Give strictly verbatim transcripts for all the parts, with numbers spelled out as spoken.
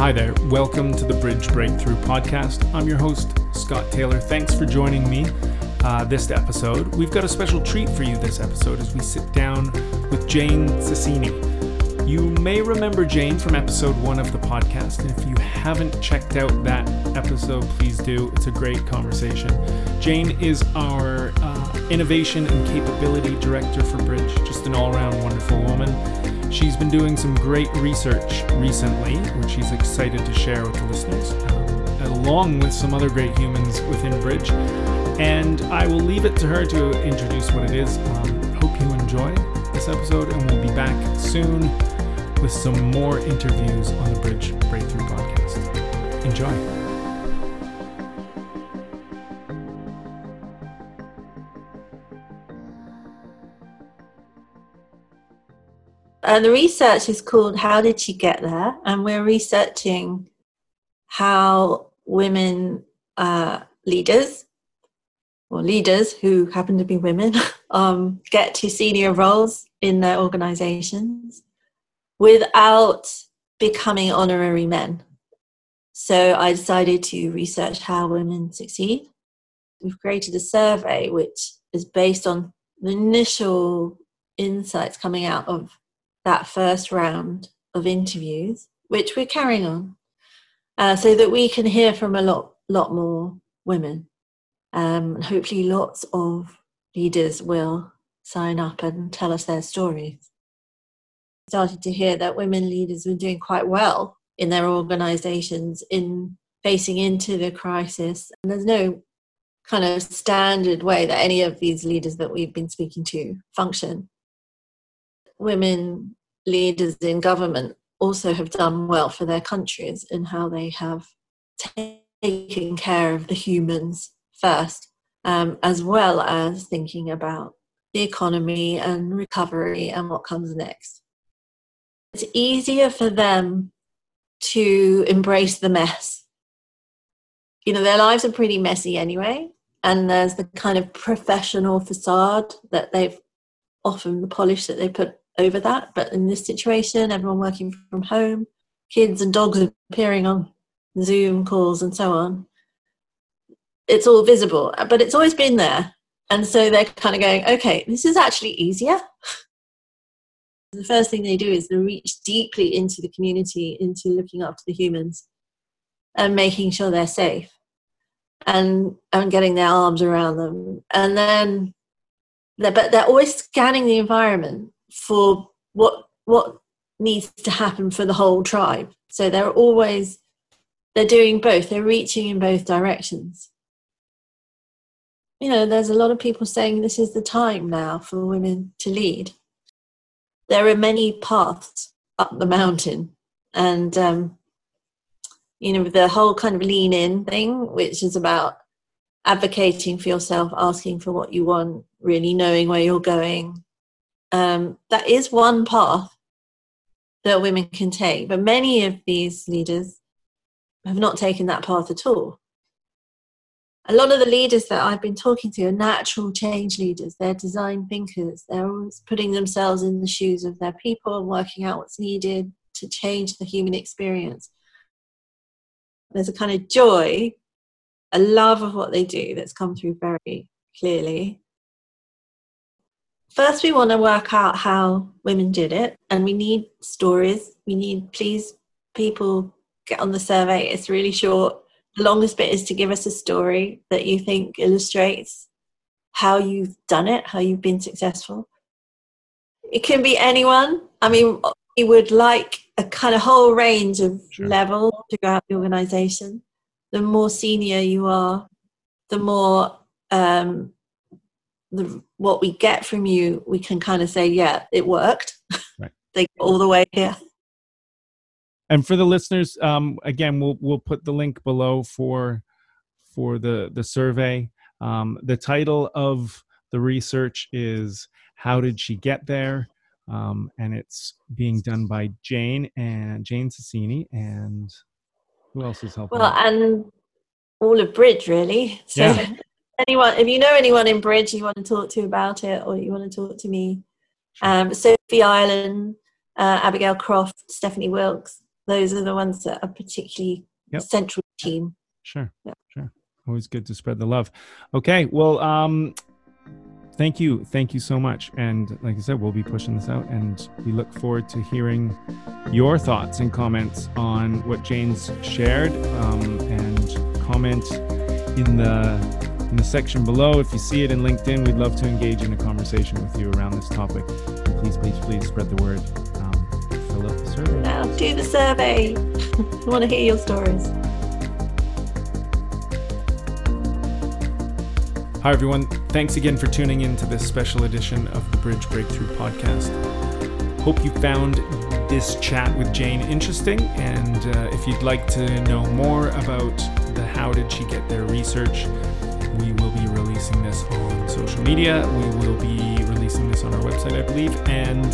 Hi there, welcome to the Bridge Breakthrough Podcast. I'm your host, Scott Taylor. Thanks for joining me uh, this episode. We've got a special treat for you this episode as we sit down with Jane Sassienie. You may remember Jane from episode one of the podcast, and if you haven't checked out that episode, please do. It's a great conversation. Jane is our uh, Innovation and Capability Director for Bridge, just an all-around wonderful woman. She's been doing some great research recently, which she's excited to share with the listeners, um, along with some other great humans within Bridge. And I will leave it to her to introduce what it is. Um, hope you enjoy this episode, and we'll be back soon with some more interviews on the Bridge Breakthrough Podcast. Enjoy. Uh, the research is called How Did She Get There? And we're researching how women uh, leaders, or leaders who happen to be women, um, get to senior roles in their organizations without becoming honorary men. So I decided to research how women succeed. We've created a survey which is based on the initial insights coming out of that first round of interviews, which we're carrying on, uh, so that we can hear from a lot, lot more women. Um, hopefully lots of leaders will sign up and tell us their stories. I started to hear that women leaders were doing quite well in their organisations in facing into the crisis. And there's no kind of standard way that any of these leaders that we've been speaking to function. Women leaders in government also have done well for their countries in how they have taken care of the humans first, um, as well as thinking about the economy and recovery and what comes next. It's easier for them to embrace the mess. You know, their lives are pretty messy anyway, and there's the kind of professional facade that they've often the polish that they put over that, but in this situation, everyone working from home, kids and dogs appearing on Zoom calls and so on, it's all visible, but it's always been there. And so they're kind of going, okay, this is actually easier. The first thing they do is they reach deeply into the community, into looking after the humans and making sure they're safe and, and getting their arms around them. And then, but they're always scanning the environment for what what needs to happen for the whole tribe. So they're always, they're doing both. They're reaching in both directions. You know, there's a lot of people saying this is the time now for women to lead. There are many paths up the mountain. And, um, you know, the whole kind of lean in thing, which is about advocating for yourself, asking for what you want, really knowing where you're going. Um, that is one path that women can take, but many of these leaders have not taken that path at all. A lot of the leaders that I've been talking to are natural change leaders. They're design thinkers. They're always putting themselves in the shoes of their people and working out what's needed to change the human experience. There's a kind of joy, a love of what they do that's come through very clearly. First, we want to work out how women did it, and we need stories. We need, please, people, get on the survey. It's really short. The longest bit is to give us a story that you think illustrates how you've done it, how you've been successful. It can be anyone. I mean, we would like a kind of whole range of sure. levels throughout the organisation. The more senior you are, the more um, the, what we get from you, we can kind of say, yeah, it worked. Right. They go all the way here. And for the listeners, um, again, we'll we'll put the link below for for the the survey. Um, the title of the research is "How Did She Get There?" Um, and it's being done by Jane and Jane Sassienie and. Who else is helping? Well, and all of Bridge, really. So yeah. Anyone, if you know anyone in Bridge you want to talk to about it, or you want to talk to me, um, Sophie Ireland, uh, Abigail Croft, Stephanie Wilkes, those are the ones that are particularly yep. central to the team. Sure, yeah. sure. Always good to spread the love. Okay, well, um, thank you. Thank you so much. And like I said, we'll be pushing this out, and we look forward to hearing your thoughts and comments on what Jane's shared, um, and comment in the in the section below. If you see it in LinkedIn, we'd love to engage in a conversation with you around this topic. Please, please, please spread the word. Um, fill out the survey. Now do the survey. I want to hear your stories. Hi, everyone. Thanks again for tuning in to this special edition of the Bridge Breakthrough Podcast. Hope you found this chat with Jane interesting. And uh, if you'd like to know more about the How Did She Get There research, we will be releasing this on social media. We will be releasing this on our website, I believe. And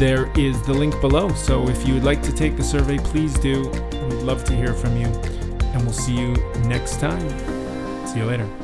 there is the link below. So if you would like to take the survey, please do. We'd love to hear from you. And we'll see you next time. See you later.